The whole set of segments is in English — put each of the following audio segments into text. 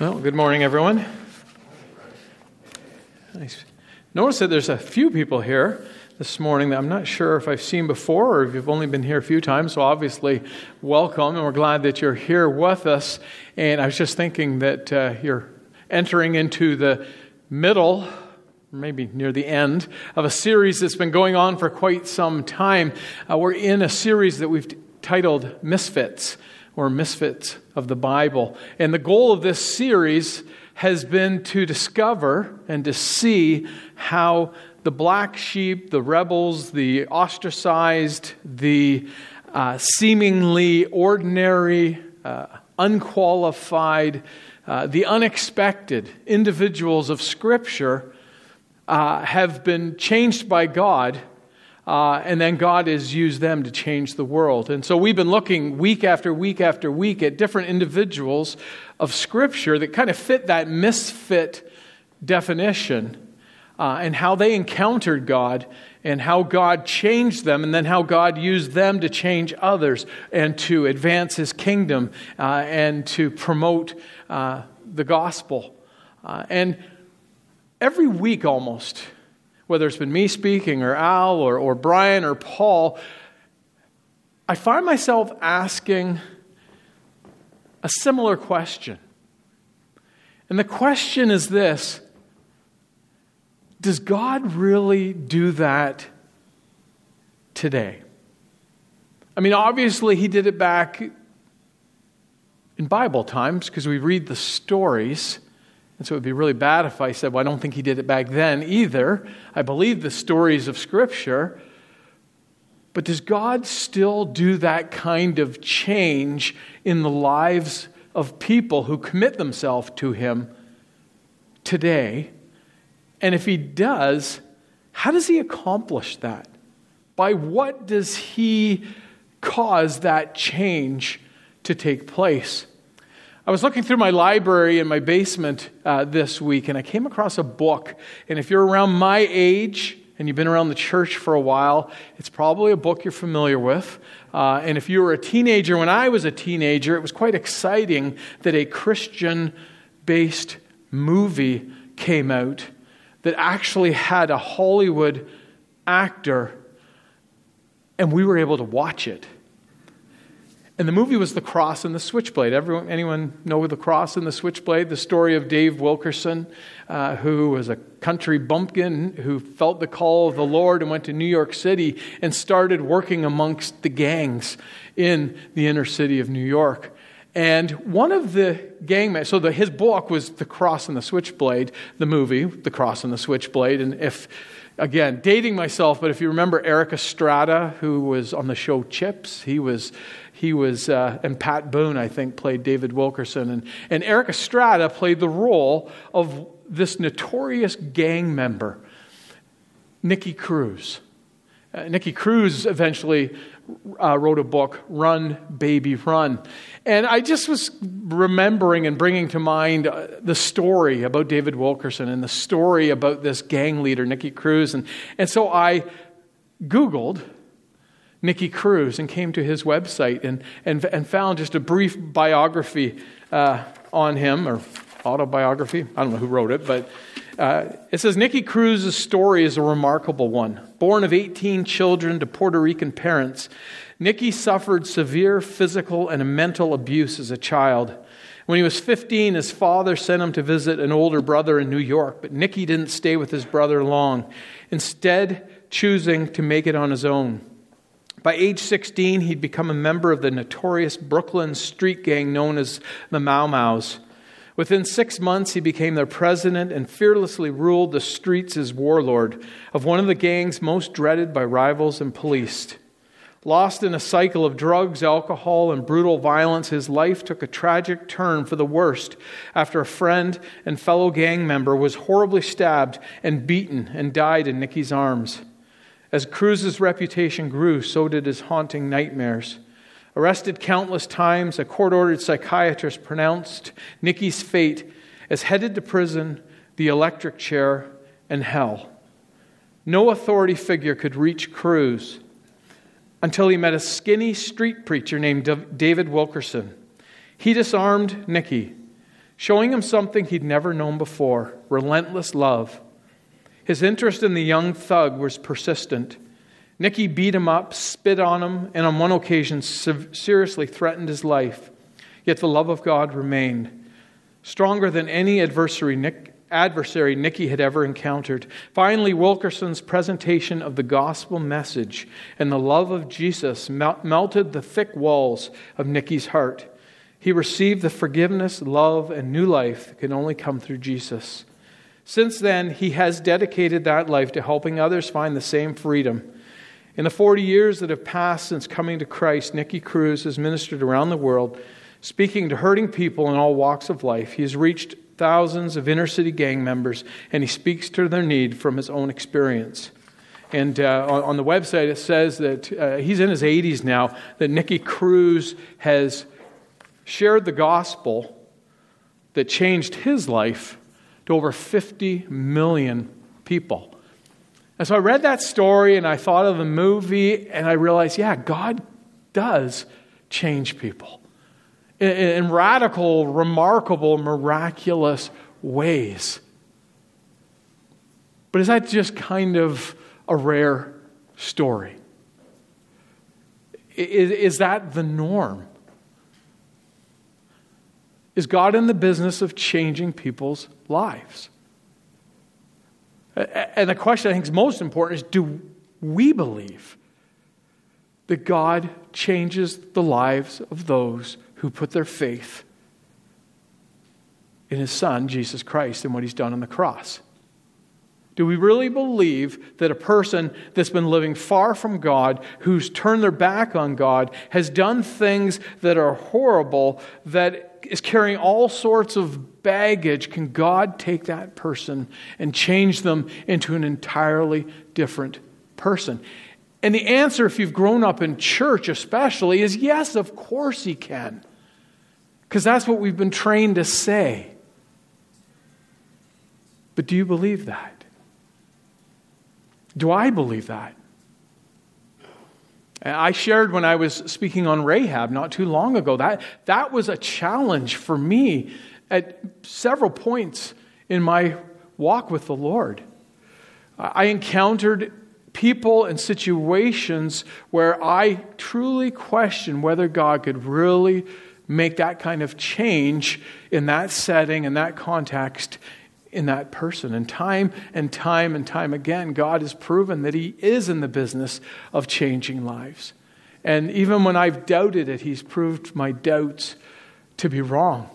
Well, good morning, everyone. Nice. Notice that there's a few people here this morning that I'm not sure if I've seen before or if you've only been here a few times, so obviously welcome, and we're glad that you're here with us. And I was just thinking that you're entering into the middle, maybe near the end, of a series that's been going on for quite some time. We're in a series that we've titled Misfits, or Misfits of the Bible. And the goal of this series has been to discover and to see how the black sheep, the rebels, the ostracized, the seemingly ordinary, unqualified, the unexpected individuals of Scripture have been changed by God. And then God has used them to change the world. And so we've been looking week after week after week at different individuals of Scripture that kind of fit that misfit definition, and how they encountered God and how God changed them, and then how God used them to change others and to advance His kingdom and to promote the gospel. And every week almost, whether it's been me speaking or Al or Brian or Paul, I find myself asking a similar question. And the question is this: does God really do that today? I mean, obviously He did it back in Bible times because we read the stories. And so it would be really bad if I said, well, I don't think He did it back then either. I believe the stories of Scripture. But does God still do that kind of change in the lives of people who commit themselves to Him today? And if He does, how does He accomplish that? By what does He cause that change to take place? I was looking through my library in my basement this week, and I came across a book. And if you're around my age and you've been around the church for a while, it's probably a book you're familiar with. And if you were a teenager, when I was a teenager, it was quite exciting that a Christian-based movie came out that actually had a Hollywood actor, and we were able to watch it. And the movie was The Cross and the Switchblade. Anyone know The Cross and the Switchblade? The story of David Wilkerson, who was a country bumpkin who felt the call of the Lord and went to New York City and started working amongst the gangs in the inner city of New York. And one of the gang members, so his book was The Cross and the Switchblade, the movie, The Cross and the Switchblade. And if, again, dating myself, but if you remember Erica Strata, who was on the show Chips, he was and Pat Boone, I think, played David Wilkerson. And Erica Strata played the role of this notorious gang member, Nicky Cruz. Nicky Cruz eventually wrote a book, Run, Baby, Run. And I just was remembering and bringing to mind the story about David Wilkerson and the story about this gang leader, Nicky Cruz. And so I Googled Nicky Cruz and came to his website and found just a brief biography on him, or autobiography. I don't know who wrote it, but it says, Nicky Cruz's story is a remarkable one. Born of 18 children to Puerto Rican parents, Nicky suffered severe physical and mental abuse as a child. When he was 15, his father sent him to visit an older brother in New York, but Nicky didn't stay with his brother long, instead choosing to make it on his own. By age 16, he'd become a member of the notorious Brooklyn street gang known as the Mau Mau's. Within 6 months, he became their president and fearlessly ruled the streets as warlord of one of the gangs most dreaded by rivals and police. Lost in a cycle of drugs, alcohol, and brutal violence, his life took a tragic turn for the worst after a friend and fellow gang member was horribly stabbed and beaten and died in Nicky's arms. As Cruz's reputation grew, so did his haunting nightmares. Arrested countless times, a court-ordered psychiatrist pronounced Nicky's fate as headed to prison, the electric chair, and hell. No authority figure could reach Cruz until he met a skinny street preacher named David Wilkerson. He disarmed Nicky, showing him something he'd never known before, relentless love. His interest in the young thug was persistent. Nicky beat him up, spit on him, and on one occasion seriously threatened his life. Yet the love of God remained. Stronger than any adversary Nicky had ever encountered. Finally, Wilkerson's presentation of the gospel message and the love of Jesus melted the thick walls of Nicky's heart. He received the forgiveness, love, and new life that can only come through Jesus. Since then, he has dedicated that life to helping others find the same freedom. In the 40 years that have passed since coming to Christ, Nicky Cruz has ministered around the world, speaking to hurting people in all walks of life. He has reached thousands of inner-city gang members, and he speaks to their need from his own experience. And on the website, it says that he's in his 80s now, that Nicky Cruz has shared the gospel that changed his life to over 50 million people. And so I read that story, and I thought of the movie, and I realized, yeah, God does change people in radical, remarkable, miraculous ways. But is that just kind of a rare story? Is that the norm? Is God in the business of changing people's lives? And the question I think is most important is, do we believe that God changes the lives of those who put their faith in His Son, Jesus Christ, and what He's done on the cross? Do we really believe that a person that's been living far from God, who's turned their back on God, has done things that are horrible, that is carrying all sorts of baggage, can God take that person and change them into an entirely different person? And the answer, if you've grown up in church especially, is yes, of course He can. Because that's what we've been trained to say. But do you believe that? Do I believe that? I shared when I was speaking on Rahab not too long ago, that was a challenge for me at several points in my walk with the Lord. I encountered people and situations where I truly questioned whether God could really make that kind of change in that setting, in that context, in that person. And time again, God has proven that He is in the business of changing lives. And even when I've doubted it, He's proved my doubts to be wrong.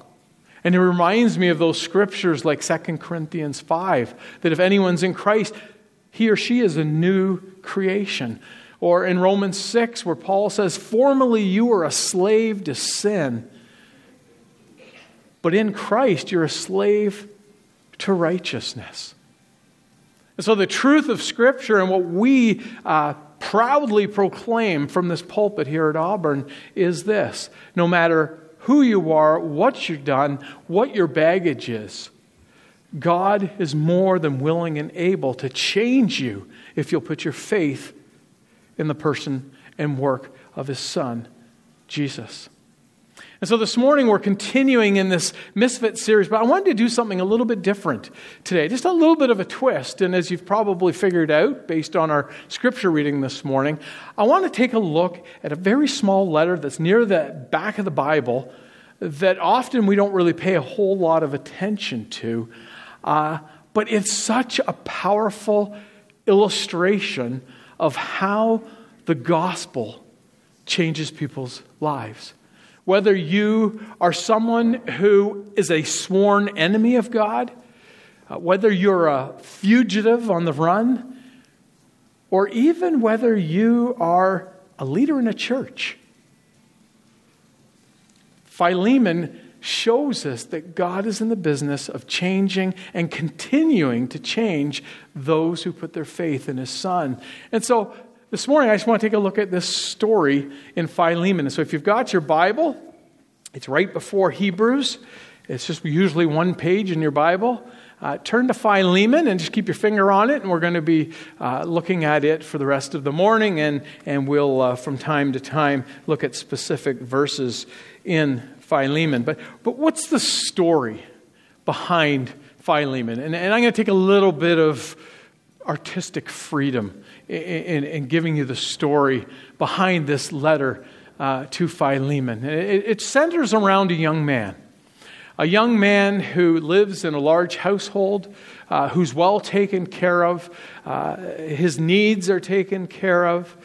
And it reminds me of those scriptures like 2 Corinthians 5, that if anyone's in Christ, he or she is a new creation. Or in Romans 6, where Paul says, formerly you were a slave to sin, but in Christ you're a slave to righteousness. And so the truth of Scripture and what we proudly proclaim from this pulpit here at Auburn is this: no matter who you are, what you've done, what your baggage is, God is more than willing and able to change you if you'll put your faith in the person and work of His Son, Jesus. And so this morning we're continuing in this Misfit series, but I wanted to do something a little bit different today, just a little bit of a twist. And as you've probably figured out based on our scripture reading this morning, I want to take a look at a very small letter that's near the back of the Bible that often we don't really pay a whole lot of attention to, but it's such a powerful illustration of how the gospel changes people's lives. Whether you are someone who is a sworn enemy of God, whether you're a fugitive on the run, or even whether you are a leader in a church, Philemon shows us that God is in the business of changing and continuing to change those who put their faith in His Son. And so this morning, I just want to take a look at this story in Philemon. And so if you've got your Bible, it's right before Hebrews. It's just usually one page in your Bible. Turn to Philemon and just keep your finger on it. And we're going to be looking at it for the rest of the morning. And we'll, from time to time, look at specific verses in Philemon. But what's the story behind Philemon. And I'm going to take a little bit of artistic freedom in giving you the story behind this letter to Philemon. It centers around a young man who lives in a large household, who's well taken care of. His needs are taken care of.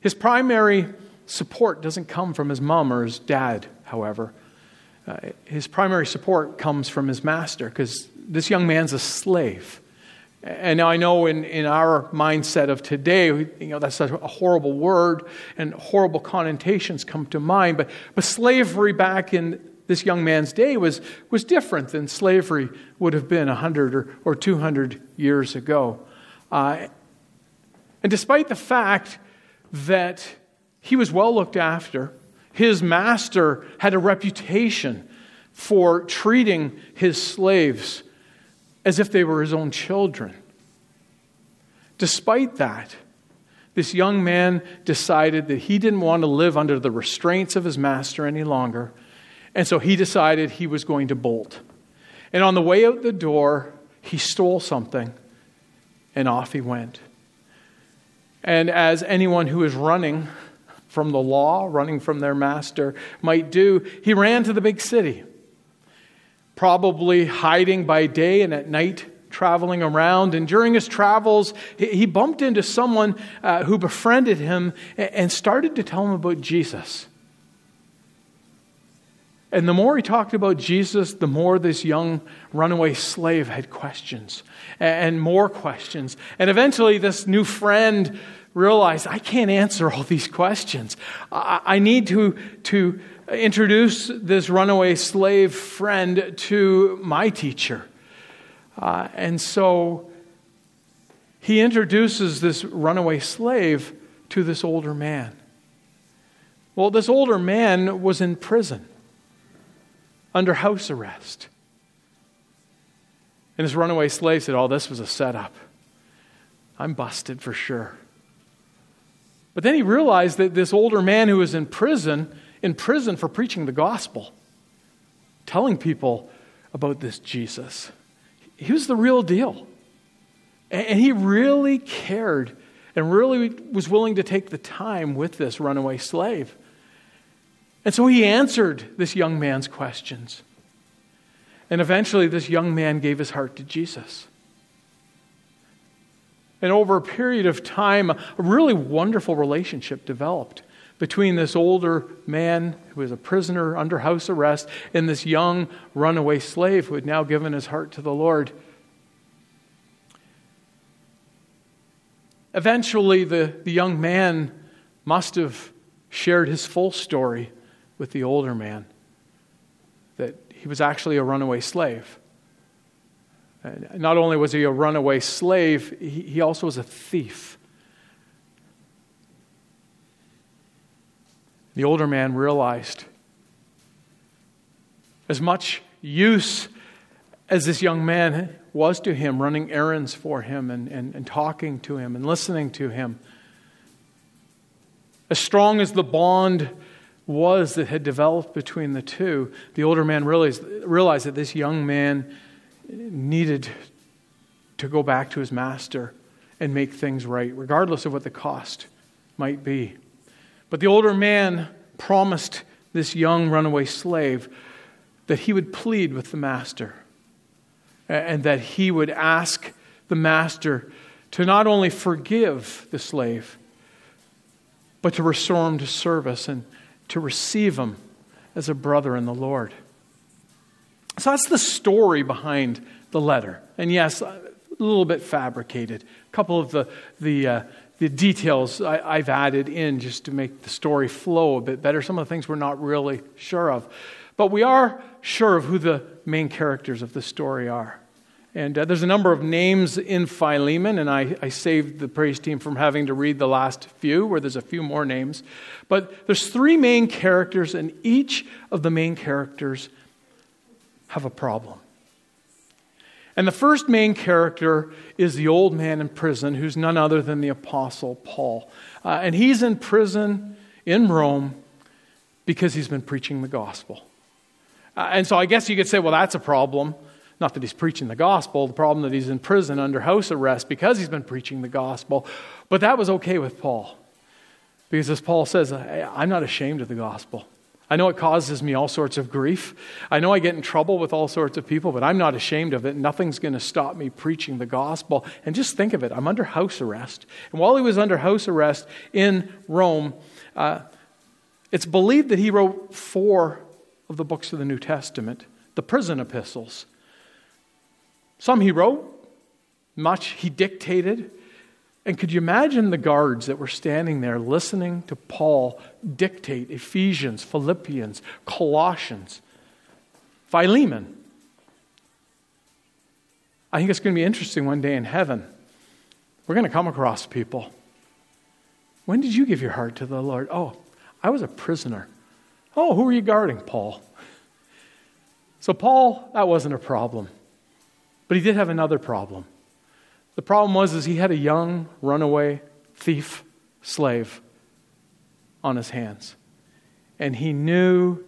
His primary support doesn't come from his mom or his dad, however. His primary support comes from his master, because this young man's a slave. And now I know in our mindset of today, that's a horrible word and horrible connotations come to mind. But slavery back in this young man's day was different than slavery would have been 100 or 200 years ago. And despite the fact that he was well looked after, his master had a reputation for treating his slaves as if they were his own children. Despite that, this young man decided that he didn't want to live under the restraints of his master any longer, and so he decided he was going to bolt. And on the way out the door, he stole something, and off he went. And as anyone who is running from the law, running from their master, might do, he ran to the big city, probably hiding by day and at night, traveling around. And during his travels, he bumped into someone who befriended him and started to tell him about Jesus. And the more he talked about Jesus, the more this young runaway slave had questions and more questions. And eventually this new friend realized, I can't answer all these questions. I need to introduce this runaway slave friend to my teacher. And so he introduces this runaway slave to this older man. Well, this older man was in prison, under house arrest. And this runaway slave said, this was a setup. I'm busted for sure. But then he realized that this older man who was in prison for preaching the gospel, telling people about this Jesus, he was the real deal. And he really cared and really was willing to take the time with this runaway slave. And so he answered this young man's questions. And eventually this young man gave his heart to Jesus. And over a period of time, a really wonderful relationship developed between this older man who was a prisoner under house arrest and this young runaway slave who had now given his heart to the Lord. Eventually, the young man must have shared his full story with the older man, that he was actually a runaway slave. And not only was he a runaway slave, he also was a thief. The older man realized, as much use as this young man was to him, running errands for him and talking to him and listening to him, as strong as the bond was that had developed between the two, the older man realized that this young man needed to go back to his master and make things right, regardless of what the cost might be. But the older man promised this young runaway slave that he would plead with the master and that he would ask the master to not only forgive the slave, but to restore him to service and to receive him as a brother in the Lord. So that's the story behind the letter. And yes, a little bit fabricated. A couple of the details I've added in just to make the story flow a bit better. Some of the things we're not really sure of. But we are sure of who the main characters of the story are. And there's a number of names in Philemon, and I saved the praise team from having to read the last few, where there's a few more names. But there's three main characters, and each of the main characters have a problem. And the first main character is the old man in prison, who's none other than the Apostle Paul. And he's in prison in Rome because he's been preaching the gospel. And so I guess you could say, well, that's a problem. Not that he's preaching the gospel, the problem that he's in prison under house arrest because he's been preaching the gospel. But that was okay with Paul. Because as Paul says, I'm not ashamed of the gospel. I know it causes me all sorts of grief. I know I get in trouble with all sorts of people, but I'm not ashamed of it. Nothing's going to stop me preaching the gospel. And just think of it, I'm under house arrest. And while he was under house arrest in Rome, it's believed that he wrote 4 of the books of the New Testament, the prison epistles. Some he wrote, much he dictated. And could you imagine the guards that were standing there listening to Paul dictate Ephesians, Philippians, Colossians, Philemon? I think it's going to be interesting one day in heaven. We're going to come across people. When did you give your heart to the Lord? Oh, I was a prisoner. Oh, who were you guarding, Paul? So Paul, that wasn't a problem. But he did have another problem. The problem was he had a young runaway thief slave on his hands. And he knew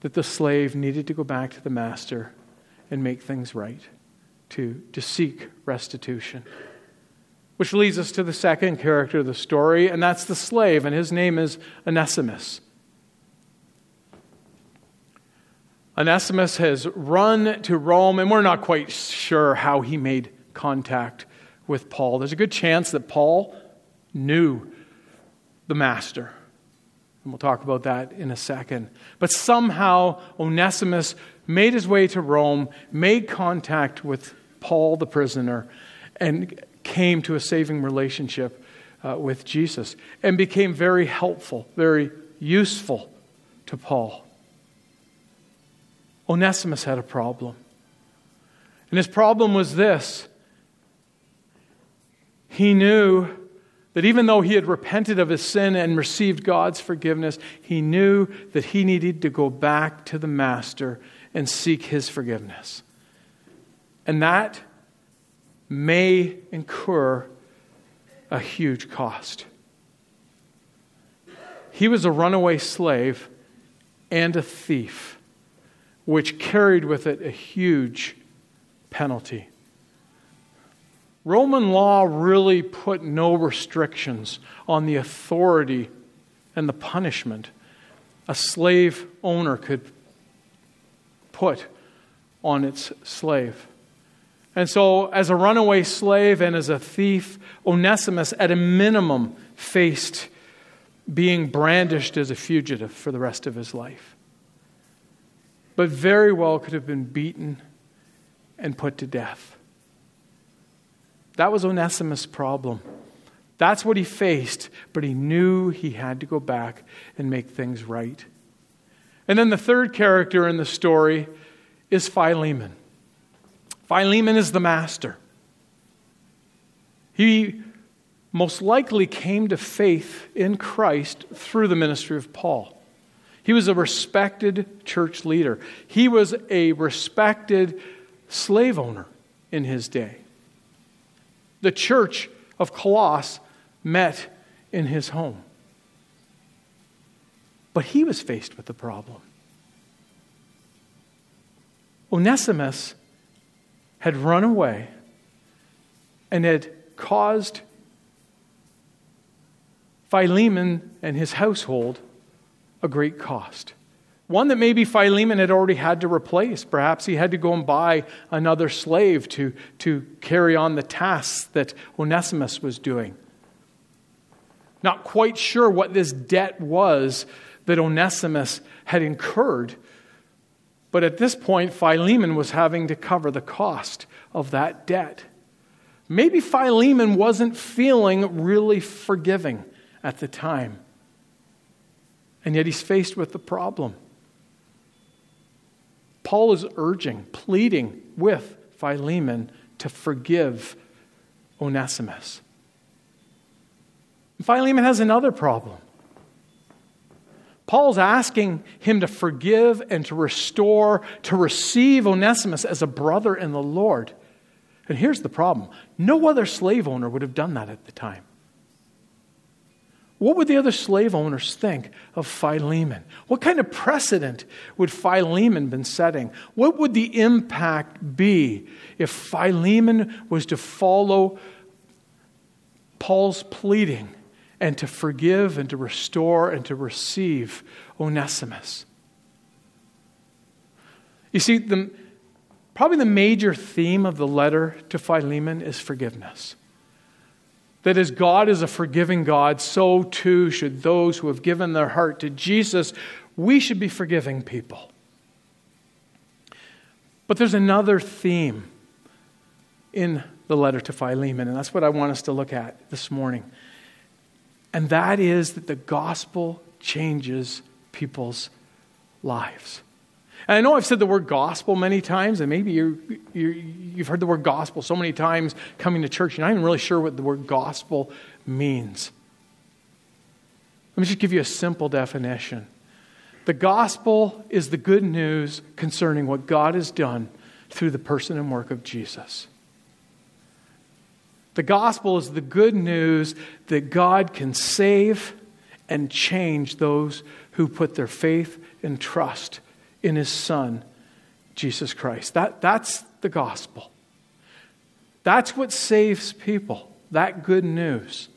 that the slave needed to go back to the master and make things right, to seek restitution. Which leads us to the second character of the story, and that's the slave, and his name is Onesimus. Onesimus has run to Rome, and we're not quite sure how he made contact with Paul. There's a good chance that Paul knew the master. And we'll talk about that in a second. But somehow Onesimus made his way to Rome, made contact with Paul the prisoner, and came to a saving relationship with Jesus and became very helpful, very useful to Paul. Onesimus had a problem. And his problem was this. He knew that even though he had repented of his sin and received God's forgiveness, he knew that he needed to go back to the master and seek his forgiveness. And that may incur a huge cost. He was a runaway slave and a thief, which carried with it a huge penalty. Roman law really put no restrictions on the authority and the punishment a slave owner could put on its slave. And so as a runaway slave and as a thief, Onesimus at a minimum faced being brandished as a fugitive for the rest of his life. But very well could have been beaten and put to death. That was Onesimus' problem. That's what he faced, but he knew he had to go back and make things right. And then the third character in the story is Philemon. Philemon is the master. He most likely came to faith in Christ through the ministry of Paul. He was a respected church leader. He was a respected slave owner in his day. The church of Colossae met in his home. But he was faced with the problem. Onesimus had run away and had caused Philemon and his household a great cost. One that maybe Philemon had already had to replace. Perhaps he had to go and buy another slave to carry on the tasks that Onesimus was doing. Not quite sure what this debt was that Onesimus had incurred, but at this point, Philemon was having to cover the cost of that debt. Maybe Philemon wasn't feeling really forgiving at the time, and yet he's faced with the problem. Paul is urging, pleading with Philemon to forgive Onesimus. Philemon has another problem. Paul's asking him to forgive and to restore, to receive Onesimus as a brother in the Lord. And here's the problem. No other slave owner would have done that at the time. What would the other slave owners think of Philemon? What kind of precedent would Philemon been setting? What would the impact be if Philemon was to follow Paul's pleading and to forgive and to restore and to receive Onesimus? You see, probably the major theme of the letter to Philemon is forgiveness. That as God is a forgiving God, so too should those who have given their heart to Jesus. We should be forgiving people. But there's another theme in the letter to Philemon, and that's what I want us to look at this morning. And that is that the gospel changes people's lives. And I know I've said the word gospel many times, and maybe you've heard the word gospel so many times coming to church, and I'm not even really sure what the word gospel means. Let me just give you a simple definition. The gospel is the good news concerning what God has done through the person and work of Jesus. The gospel is the good news that God can save and change those who put their faith and trust in his Son, Jesus Christ. That's the gospel. That's what saves people, that good news.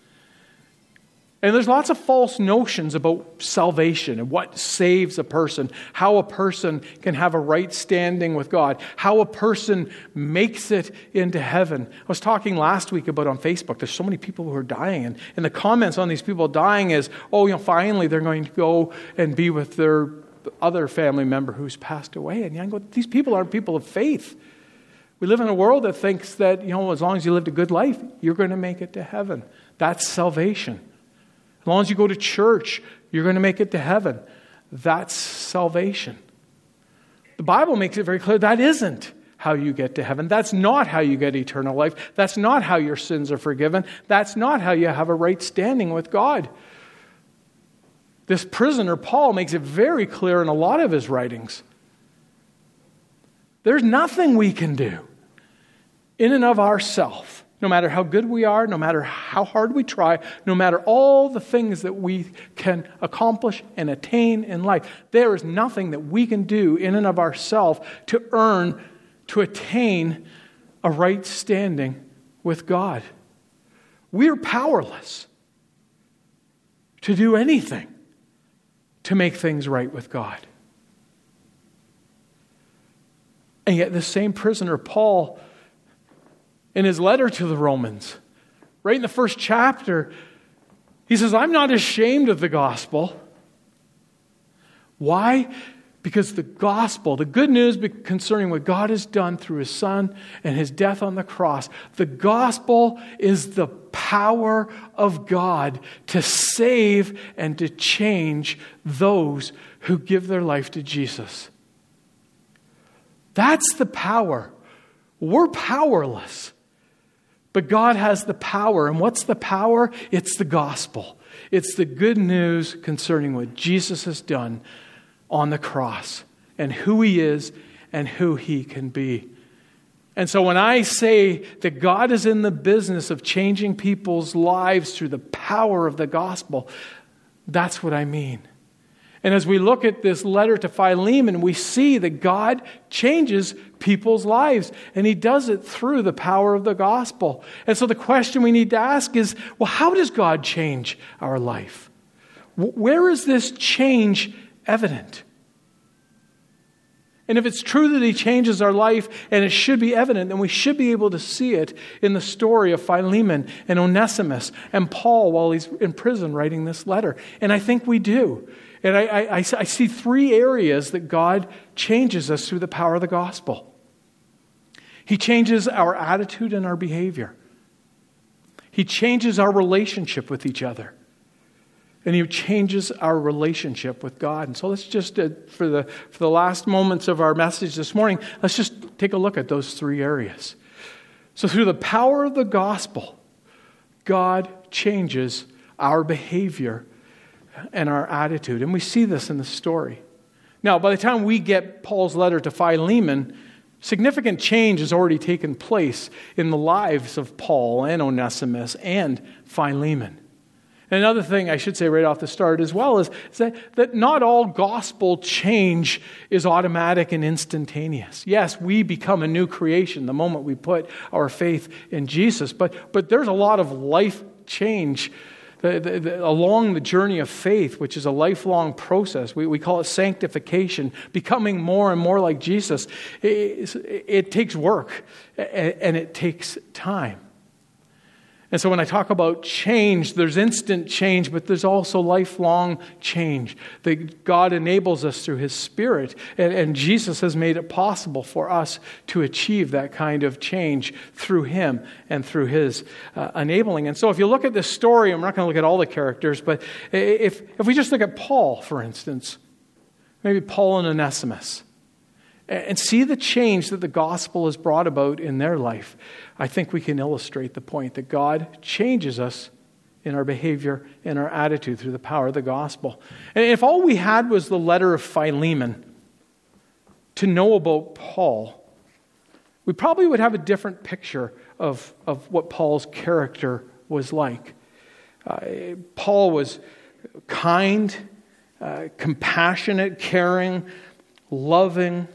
And there's lots of false notions about salvation and what saves a person, how a person can have a right standing with God, how a person makes it into heaven. I was talking last week about on Facebook, there's so many people who are dying, and the comments on these people dying is, finally they're going to go and be with their other family member who's passed away. And I go, these people aren't people of faith. We live in a world that thinks that, as long as you lived a good life, you're going to make it to heaven. That's salvation. As long as you go to church, you're going to make it to heaven. That's salvation. The Bible makes it very clear that isn't how you get to heaven. That's not how you get eternal life. That's not how your sins are forgiven. That's not how you have a right standing with God. This prisoner, Paul, makes it very clear in a lot of his writings. There's nothing we can do in and of ourselves, no matter how good we are, no matter how hard we try, no matter all the things that we can accomplish and attain in life. There is nothing that we can do in and of ourselves to earn, to attain a right standing with God. We are powerless to do anything to make things right with God. And yet the same prisoner, Paul, in his letter to the Romans, right in the first chapter, he says, I'm not ashamed of the gospel. Why? Because the gospel, the good news concerning what God has done through his Son and his death on the cross, the gospel is the power of God to save and to change those who give their life to Jesus. That's the power. We're powerless, but God has the power. And what's the power? It's the gospel. It's the good news concerning what Jesus has done on the cross and who he is and who he can be. And so when I say that God is in the business of changing people's lives through the power of the gospel, that's what I mean. And as we look at this letter to Philemon, we see that God changes people's lives, and he does it through the power of the gospel. And so the question we need to ask is, how does God change our life? Where is this change evident? And if it's true that he changes our life, and it should be evident, then we should be able to see it in the story of Philemon and Onesimus and Paul while he's in prison writing this letter. And I think we do. And I see three areas that God changes us through the power of the gospel. He changes our attitude and our behavior. He changes our relationship with each other. And he changes our relationship with God. And so let's just, for the last moments of our message this morning, let's just take a look at those three areas. So through the power of the gospel, God changes our behavior and our attitude. And we see this in the story. Now, by the time we get Paul's letter to Philemon, significant change has already taken place in the lives of Paul and Onesimus and Philemon. And another thing I should say right off the start as well is that not all gospel change is automatic and instantaneous. Yes, we become a new creation the moment we put our faith in Jesus, but there's a lot of life change along the journey of faith, which is a lifelong process. We call it sanctification, becoming more and more like Jesus. It takes work and it takes time. And so when I talk about change, there's instant change, but there's also lifelong change that God enables us through His Spirit. And Jesus has made it possible for us to achieve that kind of change through Him and through His enabling. And so if you look at this story, I'm not going to look at all the characters, but if we just look at Paul, for instance, maybe Paul and Onesimus, and see the change that the gospel has brought about in their life, I think we can illustrate the point that God changes us in our behavior and our attitude through the power of the gospel. And if all we had was the letter of Philemon to know about Paul, we probably would have a different picture of what Paul's character was like. Paul was kind, compassionate, caring, loving,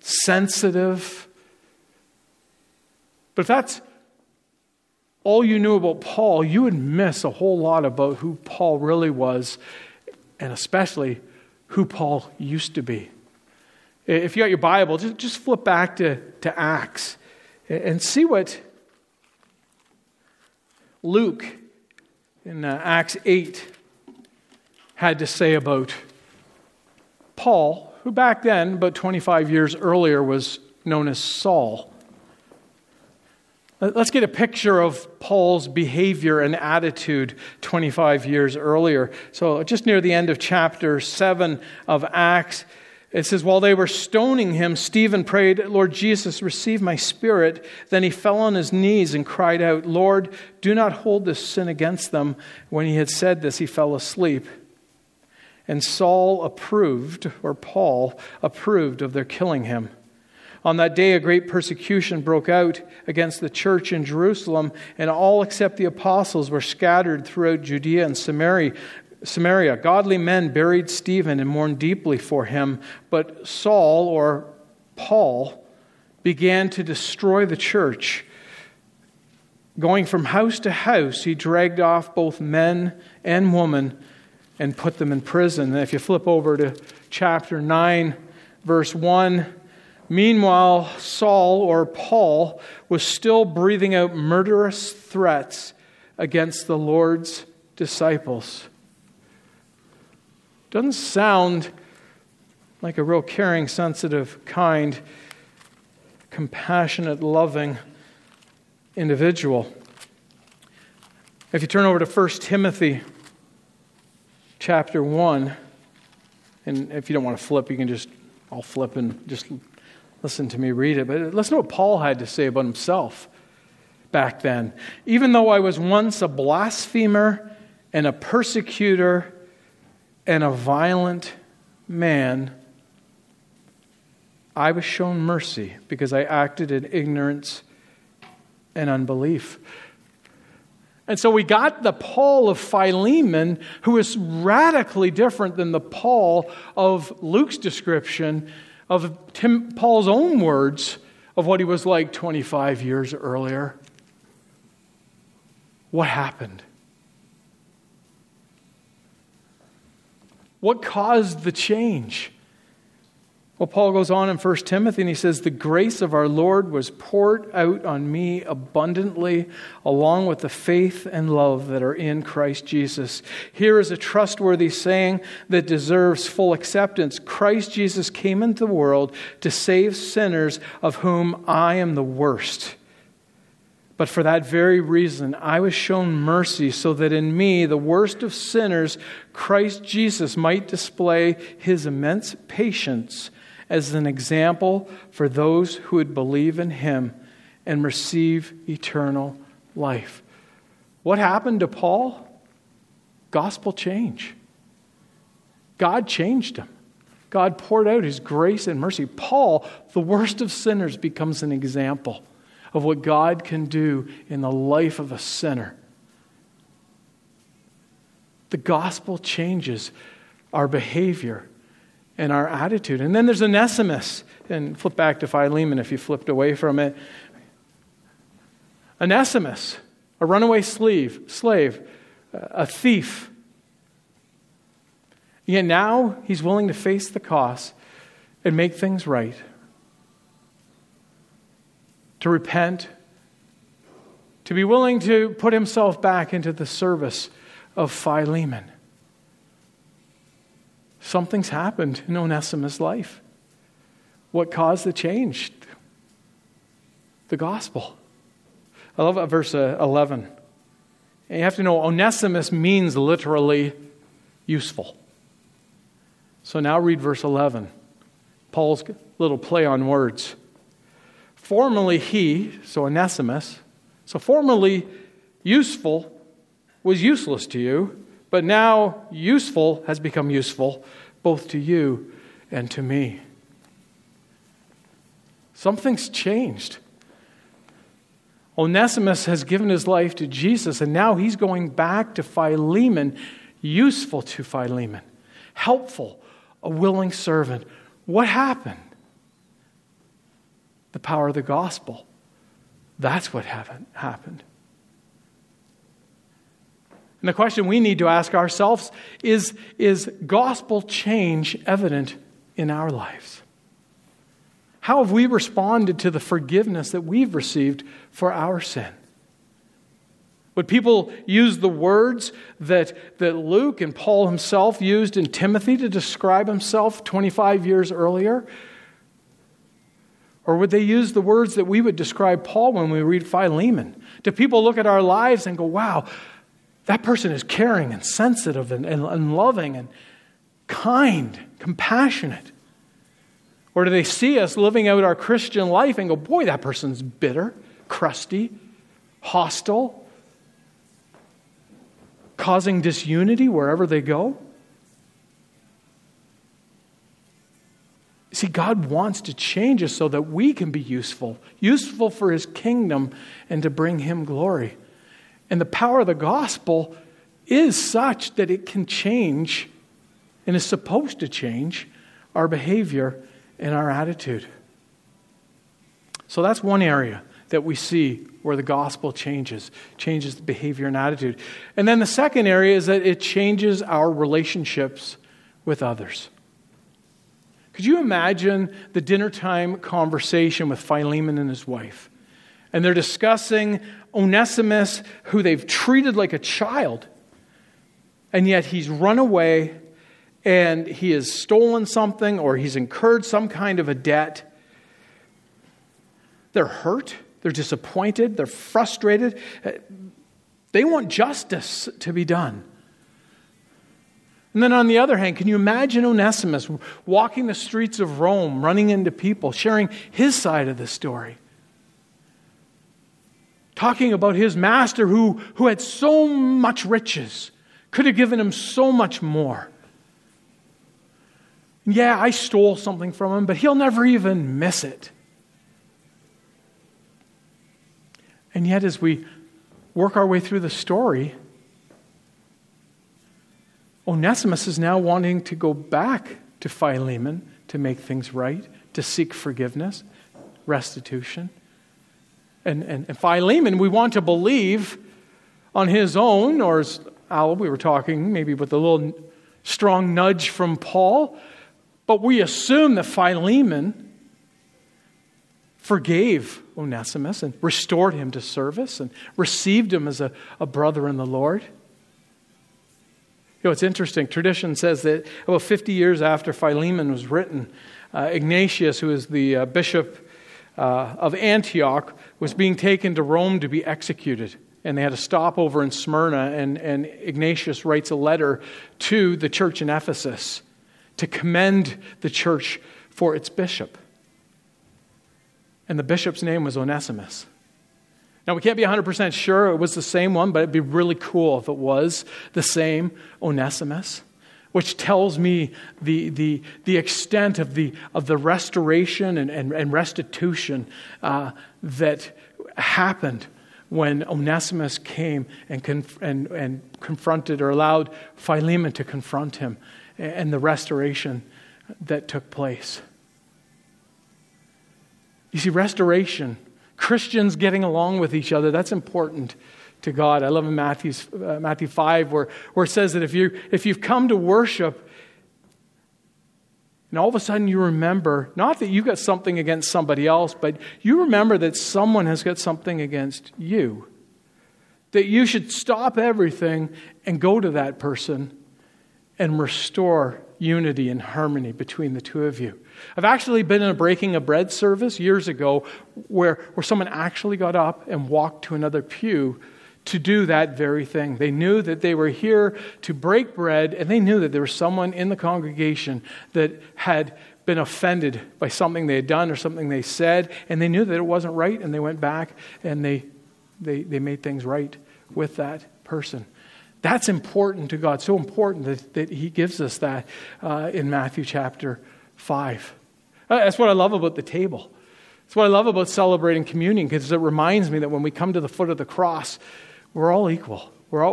sensitive. But if that's all you knew about Paul, you would miss a whole lot about who Paul really was, and especially who Paul used to be. If you got your Bible, just flip back to Acts and see what Luke in Acts 8 had to say about Paul, who back then, about 25 years earlier, was known as Saul. Let's get a picture of Paul's behavior and attitude 25 years earlier. So just near the end of chapter 7 of Acts, it says, while they were stoning him, Stephen prayed, Lord Jesus, receive my spirit. Then he fell on his knees and cried out, Lord, do not hold this sin against them. When he had said this, he fell asleep. And Paul approved of their killing him. On that day, a great persecution broke out against the church in Jerusalem, and all except the apostles were scattered throughout Judea and Samaria. Godly men buried Stephen and mourned deeply for him, but Saul, or Paul, began to destroy the church. Going from house to house, he dragged off both men and women and put them in prison. And if you flip over to chapter 9, verse 1, meanwhile, Saul, or Paul, was still breathing out murderous threats against the Lord's disciples. Doesn't sound like a real caring, sensitive, kind, compassionate, loving individual. If you turn over to 1 Timothy chapter 1, and if you don't want to flip, you can I'll flip and just listen to me read it. But listen to what Paul had to say about himself back then. Even though I was once a blasphemer and a persecutor and a violent man, I was shown mercy because I acted in ignorance and unbelief. And so we got the Paul of Philemon, who is radically different than the Paul of Luke's description of Paul's own words of what he was like 25 years earlier. What happened? What caused the change? Well, Paul goes on in 1 Timothy and he says, the grace of our Lord was poured out on me abundantly, along with the faith and love that are in Christ Jesus. Here is a trustworthy saying that deserves full acceptance. Christ Jesus came into the world to save sinners, of whom I am the worst. But for that very reason, I was shown mercy, so that in me, the worst of sinners, Christ Jesus might display His immense patience as an example for those who would believe in Him and receive eternal life. What happened to Paul? Gospel change. God changed him. God poured out His grace and mercy. Paul, the worst of sinners, becomes an example of what God can do in the life of a sinner. The gospel changes our behavior and our attitude. And then there's Onesimus. And flip back to Philemon if you flipped away from it. Onesimus, a runaway slave, a thief. Yet now he's willing to face the cost and make things right. To repent. To be willing to put himself back into the service of Philemon. Something's happened in Onesimus' life. What caused the change? The gospel. I love verse 11. And you have to know, Onesimus means literally useful. So now read verse 11. Paul's little play on words. Formerly he, so Onesimus, so formerly useful was useless to you, but now useful has become useful both to you and to me. Something's changed. Onesimus has given his life to Jesus, and now he's going back to Philemon, useful to Philemon, helpful, a willing servant. What happened? The power of the gospel. That's what happened. And the question we need to ask ourselves is gospel change evident in our lives? How have we responded to the forgiveness that we've received for our sin? Would people use the words that Luke and Paul himself used in Timothy to describe himself 25 years earlier? Or would they use the words that we would describe Paul when we read Philemon? Do people look at our lives and go, wow, that person is caring and sensitive and loving and kind, compassionate? Or do they see us living out our Christian life and go, boy, that person's bitter, crusty, hostile, causing disunity wherever they go? See, God wants to change us so that we can be useful for His kingdom and to bring Him glory. And the power of the gospel is such that it can change and is supposed to change our behavior and our attitude. So that's one area that we see where the gospel changes the behavior and attitude. And then the second area is that it changes our relationships with others. Could you imagine the dinner time conversation with Philemon and his wife? And they're discussing Onesimus, who they've treated like a child, and yet he's run away and he has stolen something or he's incurred some kind of a debt. They're hurt, they're disappointed, they're frustrated. They want justice to be done. And then on the other hand, can you imagine Onesimus walking the streets of Rome, running into people, sharing his side of the story? Talking about his master who had so much riches, could have given him so much more. Yeah, I stole something from him, but he'll never even miss it. And yet as we work our way through the story, Onesimus is now wanting to go back to Philemon to make things right, to seek forgiveness, restitution. And Philemon, we want to believe on his own, or as Al, we were talking, maybe with a little strong nudge from Paul, but we assume that Philemon forgave Onesimus and restored him to service and received him as a brother in the Lord. You know, it's interesting. Tradition says that about 50 years after Philemon was written, Ignatius, who is the bishop of Antioch, was being taken to Rome to be executed. And they had a stopover in Smyrna, and Ignatius writes a letter to the church in Ephesus to commend the church for its bishop. And the bishop's name was Onesimus. Now, we can't be 100% sure it was the same one, but it'd be really cool if it was the same Onesimus, which tells me the extent of the restoration and restitution that happened when Onesimus came and confronted or allowed Philemon to confront him and the restoration that took place. You see, restoration, Christians getting along with each other, that's important to God. I love in Matthew 5 where it says that if you've come to worship and all of a sudden you remember, not that you've got something against somebody else, but you remember that someone has got something against you, that you should stop everything and go to that person and restore unity and harmony between the two of you. I've actually been in a breaking of bread service years ago where someone actually got up and walked to another pew to do that very thing. They knew that they were here to break bread, and they knew that there was someone in the congregation that had been offended by something they had done or something they said, and they knew that it wasn't right, and they went back and they made things right with that person. That's important to God, so important that he gives us that in Matthew chapter 5. That's what I love about the table. That's what I love about celebrating communion, because it reminds me that when we come to the foot of the cross, we're all equal. We're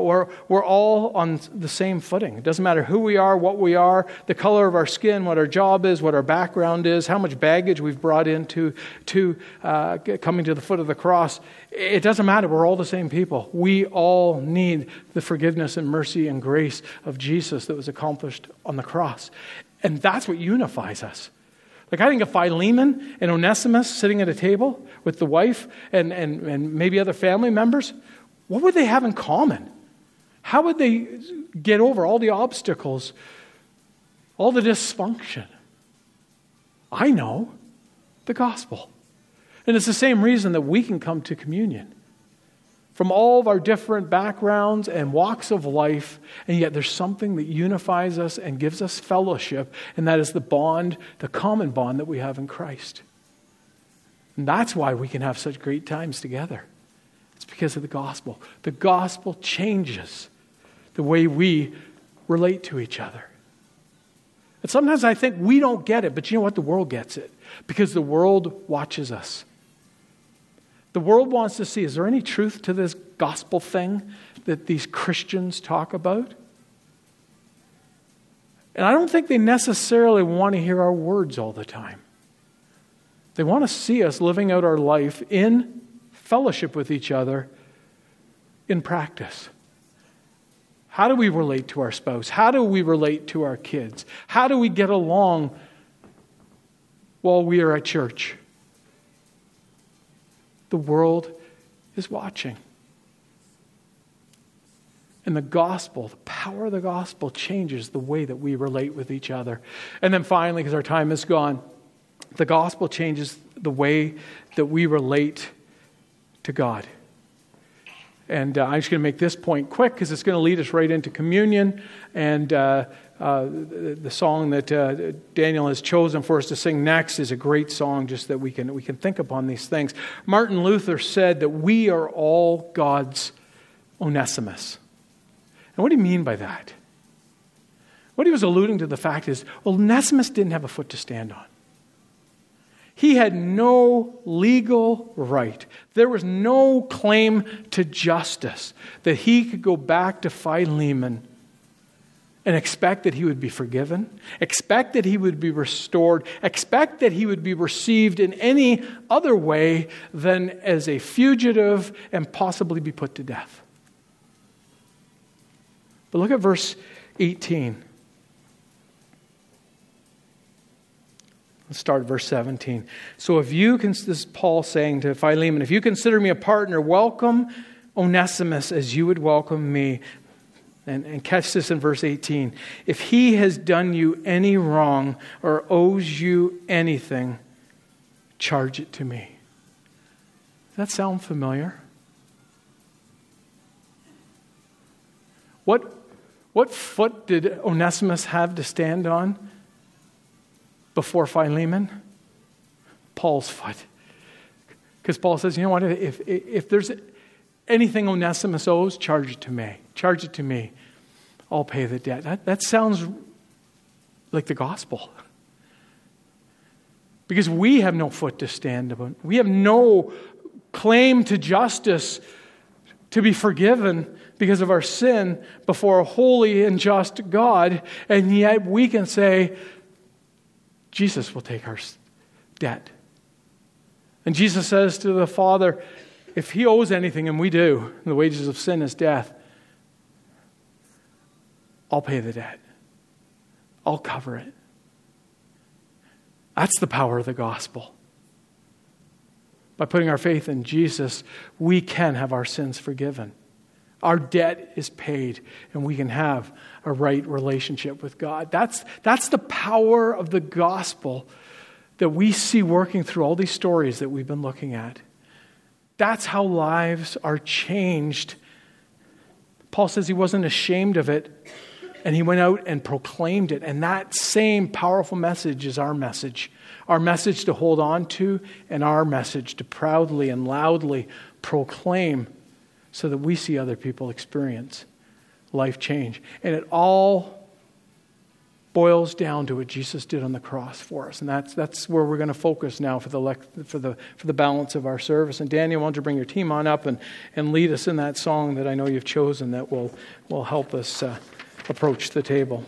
all on the same footing. It doesn't matter who we are, what we are, the color of our skin, what our job is, what our background is, how much baggage we've brought into coming to the foot of the cross. It doesn't matter. We're all the same people. We all need the forgiveness and mercy and grace of Jesus that was accomplished on the cross. And that's what unifies us. Like, I think of Philemon and Onesimus sitting at a table with the wife and maybe other family members. What would they have in common? How would they get over all the obstacles, all the dysfunction? I know, the gospel. And it's the same reason that we can come to communion. From all of our different backgrounds and walks of life, and yet there's something that unifies us and gives us fellowship, and that is the bond, the common bond that we have in Christ. And that's why we can have such great times together. It's because of the gospel. The gospel changes the way we relate to each other. And sometimes I think we don't get it, but you know what? The world gets it, because the world watches us. The world wants to see, is there any truth to this gospel thing that these Christians talk about? And I don't think they necessarily want to hear our words all the time. They want to see us living out our life in fellowship with each other in practice. How do we relate to our spouse? How do we relate to our kids? How do we get along while we are at church? The world is watching. And the gospel, the power of the gospel, changes the way that we relate with each other. And then finally, because our time is gone, the gospel changes the way that we relate to God. And I'm just going to make this point quick, because it's going to lead us right into communion and the song that Daniel has chosen for us to sing next is a great song, just that we can think upon these things. Martin Luther said that we are all God's Onesimus. And what do you mean by that? What he was alluding to the fact is, Onesimus didn't have a foot to stand on. He had no legal right. There was no claim to justice that he could go back to Philemon and expect that he would be forgiven, expect that he would be restored, expect that he would be received in any other way than as a fugitive and possibly be put to death. But look at verse 18. Let's start at verse 17. So if you, this is Paul saying to Philemon, if you consider me a partner, welcome Onesimus as you would welcome me. And catch this in verse 18. If he has done you any wrong or owes you anything, charge it to me. Does that sound familiar? What foot did Onesimus have to stand on before Philemon? Paul's foot. Because Paul says, you know what, if there's anything Onesimus owes, charge it to me. Charge it to me. I'll pay the debt. That sounds like the gospel. Because we have no foot to stand upon. We have no claim to justice to be forgiven because of our sin before a holy and just God, and yet we can say, Jesus will take our debt. And Jesus says to the Father, if he owes anything, and we do, and the wages of sin is death, I'll pay the debt. I'll cover it. That's the power of the gospel. By putting our faith in Jesus, we can have our sins forgiven. Our debt is paid, and we can have a right relationship with God. That's the power of the gospel that we see working through all these stories that we've been looking at. That's how lives are changed. Paul says he wasn't ashamed of it, and he went out and proclaimed it. And that same powerful message is our message. Our message to hold on to, and our message to proudly and loudly proclaim so that we see other people experience life change. And it all boils down to what Jesus did on the cross for us. And that's where we're going to focus now for the balance of our service. And Daniel, why don't you bring your team on up and lead us in that song that I know you've chosen that will help us approach the table.